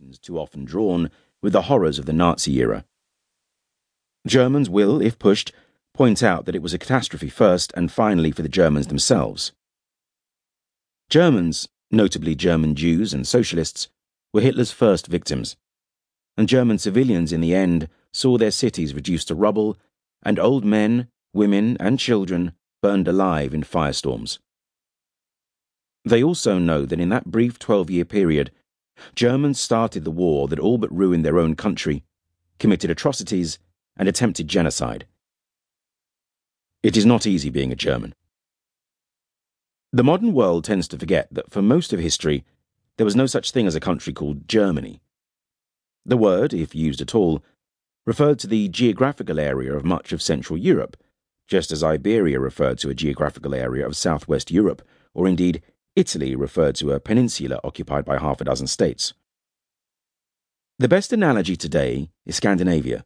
comparisons too often drawn with the horrors of the Nazi era. Germans will, if pushed, point out that it was a catastrophe first and finally for the Germans themselves. Germans, notably German Jews and socialists, were Hitler's first victims, and German civilians in the end saw their cities reduced to rubble and old men, women, and children burned alive in firestorms. They also know that in that brief 12-year period, Germans started the war that all but ruined their own country, committed atrocities, and attempted genocide. It is not easy being a German. The modern world tends to forget that for most of history, there was no such thing as a country called Germany. The word, if used at all, referred to the geographical area of much of Central Europe, just as Iberia referred to a geographical area of Southwest Europe, or indeed Italy referred to a peninsula occupied by half a dozen states. The best analogy today is Scandinavia.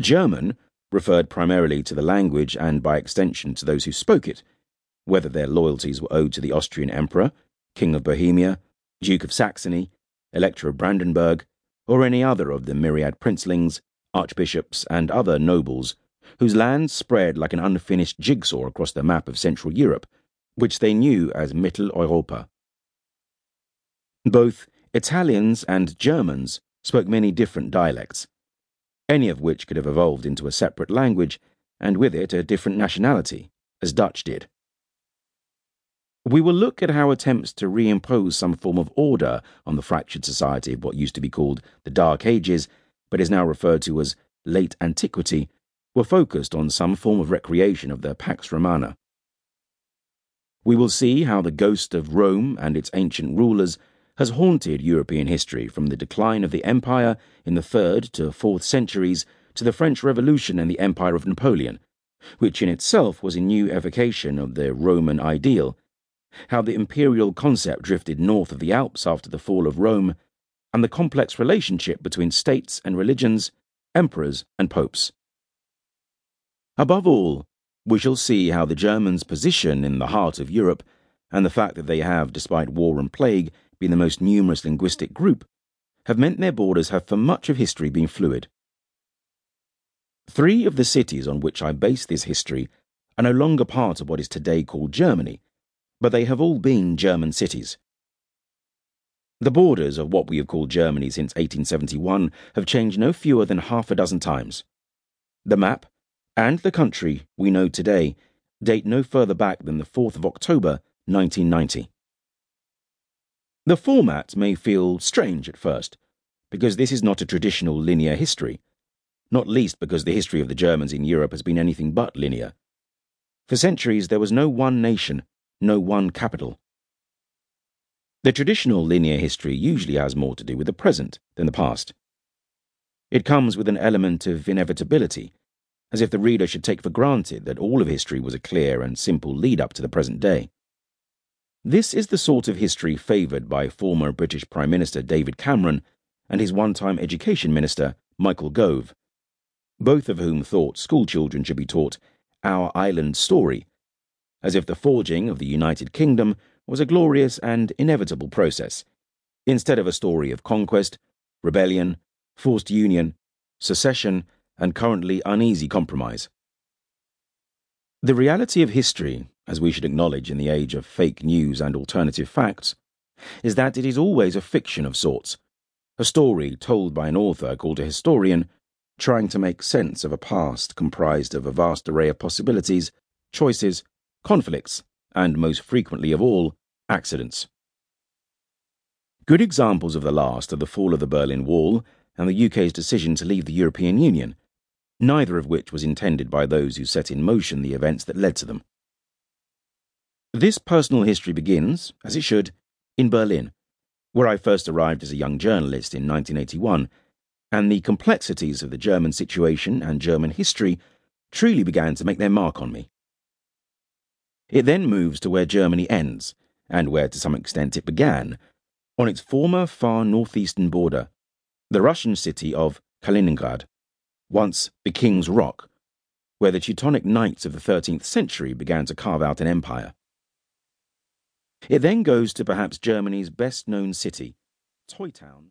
German referred primarily to the language and by extension to those who spoke it, whether their loyalties were owed to the Austrian Emperor, King of Bohemia, Duke of Saxony, Elector of Brandenburg, or any other of the myriad princelings, archbishops, and other nobles whose lands spread like an unfinished jigsaw across the map of Central Europe, which they knew as Mitteleuropa. Both Italians and Germans spoke many different dialects, any of which could have evolved into a separate language and with it a different nationality, as Dutch did. We will look at how attempts to reimpose some form of order on the fractured society of what used to be called the Dark Ages, but is now referred to as Late Antiquity, were focused on some form of recreation of the Pax Romana. We will see how the ghost of Rome and its ancient rulers has haunted European history from the decline of the empire in the 3rd to 4th centuries to the French Revolution and the Empire of Napoleon, which in itself was a new evocation of the Roman ideal, how the imperial concept drifted north of the Alps after the fall of Rome, and the complex relationship between states and religions, emperors and popes. Above all, we shall see how the Germans' position in the heart of Europe, and the fact that they have, despite war and plague, been the most numerous linguistic group, have meant their borders have for much of history been fluid. 3 of the cities on which I base this history are no longer part of what is today called Germany, but they have all been German cities. The borders of what we have called Germany since 1871 have changed no fewer than half a dozen times. The map and the country we know today date no further back than the 4th of October, 1990. The format may feel strange at first, because this is not a traditional linear history, not least because the history of the Germans in Europe has been anything but linear. For centuries there was no one nation, no one capital. The traditional linear history usually has more to do with the present than the past. It comes with an element of inevitability, as if the reader should take for granted that all of history was a clear and simple lead-up to the present day. This is the sort of history favoured by former British Prime Minister David Cameron and his one-time Education Minister Michael Gove, both of whom thought schoolchildren should be taught Our Island Story, as if the forging of the United Kingdom was a glorious and inevitable process, instead of a story of conquest, rebellion, forced union, secession, and currently uneasy compromise. The reality of history, as we should acknowledge in the age of fake news and alternative facts, is that it is always a fiction of sorts, a story told by an author called a historian, trying to make sense of a past comprised of a vast array of possibilities, choices, conflicts, and most frequently of all, accidents. Good examples of the last are the fall of the Berlin Wall and the UK's decision to leave the European Union, neither of which was intended by those who set in motion the events that led to them. This personal history begins, as it should, in Berlin, where I first arrived as a young journalist in 1981, and the complexities of the German situation and German history truly began to make their mark on me. It then moves to where Germany ends, and where to some extent it began, on its former far northeastern border, the Russian city of Kaliningrad, once the King's Rock, where the Teutonic Knights of the 13th century began to carve out an empire. It then goes to perhaps Germany's best-known city, Teutown.